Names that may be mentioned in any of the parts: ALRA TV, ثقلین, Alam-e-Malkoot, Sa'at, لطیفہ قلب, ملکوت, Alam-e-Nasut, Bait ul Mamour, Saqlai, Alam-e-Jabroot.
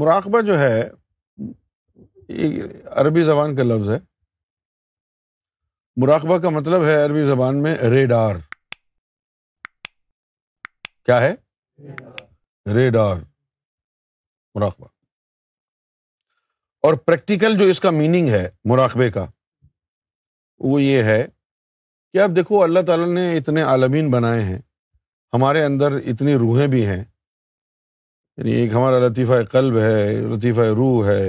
مراقبہ جو ہے عربی زبان کا لفظ ہے، مراقبہ کا مطلب ہے عربی زبان میں ریڈار۔ کیا ہے؟ ریڈار، مراقبہ۔ اور پریکٹیکل جو اس کا میننگ ہے مراقبے کا، وہ یہ ہے کہ آپ دیکھو اللہ تعالیٰ نے اتنے عالمین بنائے ہیں، ہمارے اندر اتنی روحیں بھی ہیں، یعنی ایک ہمارا لطیفہ قلب ہے، لطیفہ روح ہے،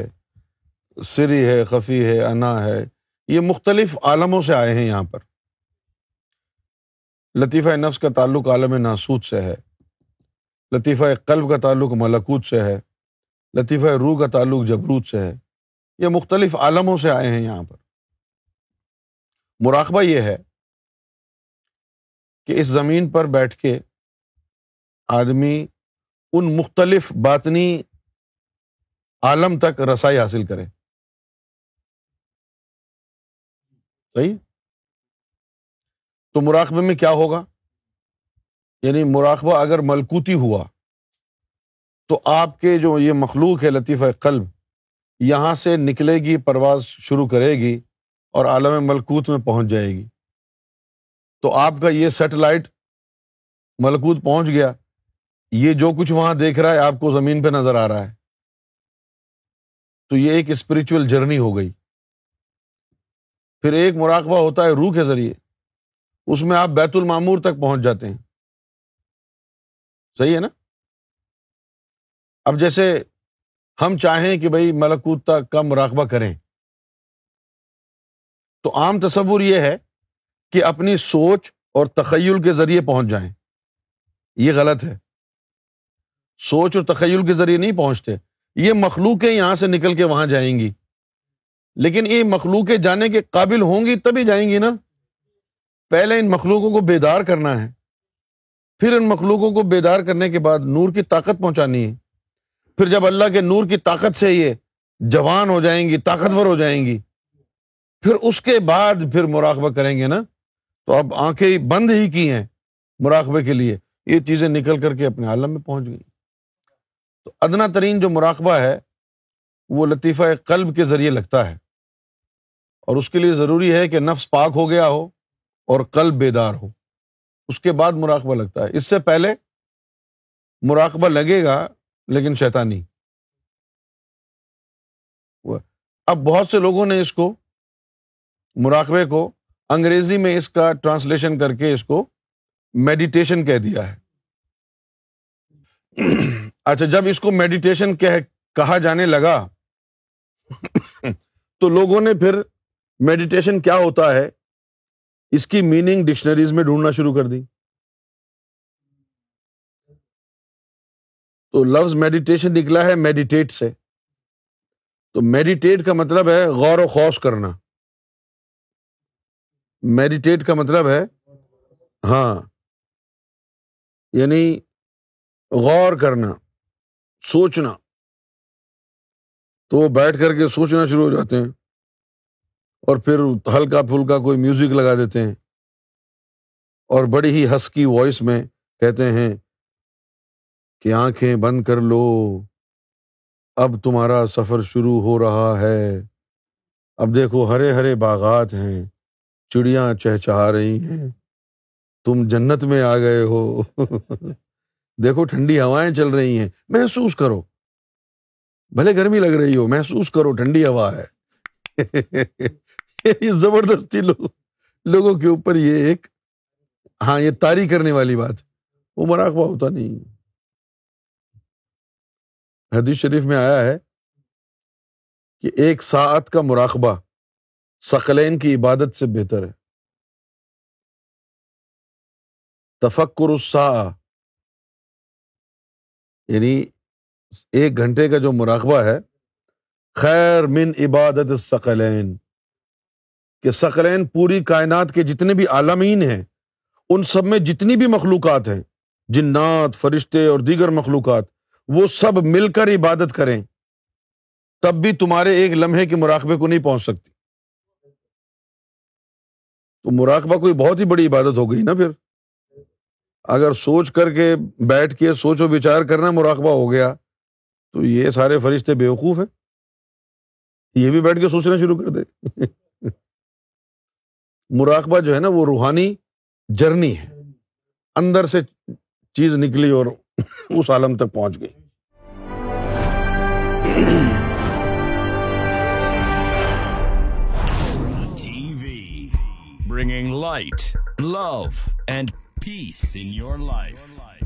سری ہے، خفی ہے، انا ہے، یہ مختلف عالموں سے آئے ہیں۔ یہاں پر لطیفہ نفس کا تعلق عالم ناسوت سے ہے، لطیفہ قلب کا تعلق ملکوت سے ہے، لطیفہ روح کا تعلق جبروت سے ہے، یہ مختلف عالموں سے آئے ہیں۔ یہاں پر مراقبہ یہ ہے کہ اس زمین پر بیٹھ کے آدمی ان مختلف باطنی عالم تک رسائی حاصل کرے۔ صحیح؟ تو مراقبے میں کیا ہوگا؟ یعنی مراقبہ اگر ملکوتی ہوا تو آپ کے جو یہ مخلوق ہے لطیفہ قلب، یہاں سے نکلے گی، پرواز شروع کرے گی اور عالم ملکوت میں پہنچ جائے گی۔ تو آپ کا یہ سیٹلائٹ ملکوت پہنچ گیا، یہ جو کچھ وہاں دیکھ رہا ہے آپ کو زمین پہ نظر آ رہا ہے، تو یہ ایک اسپریچول جرنی ہو گئی۔ پھر ایک مراقبہ ہوتا ہے روح کے ذریعے، اس میں آپ بیت المامور تک پہنچ جاتے ہیں۔ صحیح ہے نا؟ اب جیسے ہم چاہیں کہ بھائی ملکوت تک کا مراقبہ کریں، تو عام تصور یہ ہے کہ اپنی سوچ اور تخیل کے ذریعے پہنچ جائیں۔ یہ غلط ہے، سوچ اور تخیل کے ذریعے نہیں پہنچتے، یہ مخلوقیں یہاں سے نکل کے وہاں جائیں گی، لیکن یہ مخلوقیں جانے کے قابل ہوں گی تبھی جائیں گی نا۔ پہلے ان مخلوقوں کو بیدار کرنا ہے، پھر ان مخلوقوں کو بیدار کرنے کے بعد نور کی طاقت پہنچانی ہے، پھر جب اللہ کے نور کی طاقت سے یہ جوان ہو جائیں گی، طاقتور ہو جائیں گی، پھر اس کے بعد پھر مراقبہ کریں گے نا۔ تو اب آنکھیں بند ہی کی ہیں مراقبے کے لیے، یہ چیزیں نکل کر کے اپنے عالم میں پہنچ گئی۔ تو ادنا ترین جو مراقبہ ہے وہ لطیفہ قلب کے ذریعے لگتا ہے، اور اس کے لیے ضروری ہے کہ نفس پاک ہو گیا ہو اور قلب بیدار ہو، اس کے بعد مراقبہ لگتا ہے۔ اس سے پہلے مراقبہ لگے گا لیکن شیطانی۔ اب بہت سے لوگوں نے اس کو، مراقبے کو، انگریزی میں اس کا ٹرانسلیشن کر کے اس کو میڈیٹیشن کہہ دیا ہے۔ اچھا، جب اس کو میڈیٹیشن کہا جانے لگا تو لوگوں نے پھر میڈیٹیشن کیا ہوتا ہے اس کی میننگ ڈکشنریز میں ڈھونڈنا شروع کر دی۔ تو لفظ میڈیٹیشن نکلا ہے میڈیٹیٹ سے، تو میڈیٹیٹ کا مطلب ہے غور و خوص کرنا۔ میڈیٹیٹ کا مطلب ہے، ہاں، یعنی غور کرنا، سوچنا۔ تو وہ بیٹھ کر کے سوچنا شروع ہو جاتے ہیں، اور پھر ہلکا پھلکا کوئی میوزک لگا دیتے ہیں، اور بڑی ہی ہسکی وائس میں کہتے ہیں کہ آنکھیں بند کر لو، اب تمہارا سفر شروع ہو رہا ہے، اب دیکھو ہرے ہرے باغات ہیں، چڑیاں چہچہا رہی ہیں، تم جنت میں آ گئے ہو، دیکھو ٹھنڈی ہوائیں چل رہی ہیں، محسوس کرو، بھلے گرمی لگ رہی ہو محسوس کرو، ٹھنڈی ہوا ہے۔ یہ زبردستی لوگوں کے اوپر یہ ایک، ہاں، یہ طاری کرنے والی بات، وہ مراقبہ ہوتا نہیں۔ حدیث شریف میں آیا ہے کہ ایک ساعت کا مراقبہ ثقلین کی عبادت سے بہتر ہے۔ تفکر الساعہ، یعنی 1 گھنٹے کا جو مراقبہ ہے، خیر من عبادت الثقلین، کہ ثقلین پوری کائنات کے جتنے بھی عالمین ہیں، ان سب میں جتنی بھی مخلوقات ہیں، جنات، فرشتے اور دیگر مخلوقات، وہ سب مل کر عبادت کریں تب بھی تمہارے ایک لمحے کے مراقبے کو نہیں پہنچ سکتی۔ تو مراقبہ کوئی بہت ہی بڑی عبادت ہو گئی نا۔ پھر اگر سوچ کر کے بیٹھ کے سوچو بچار کرنا مراقبہ ہو گیا، تو یہ سارے فرشتے بیوقوف ہیں، یہ بھی بیٹھ کے سوچنا شروع کر دے۔ مراقبہ جو ہے نا وہ روحانی جرنی ہے، اندر سے چیز نکلی اور اس عالم تک پہنچ گئی۔ ALRA TV bringing light, love and peace in your life.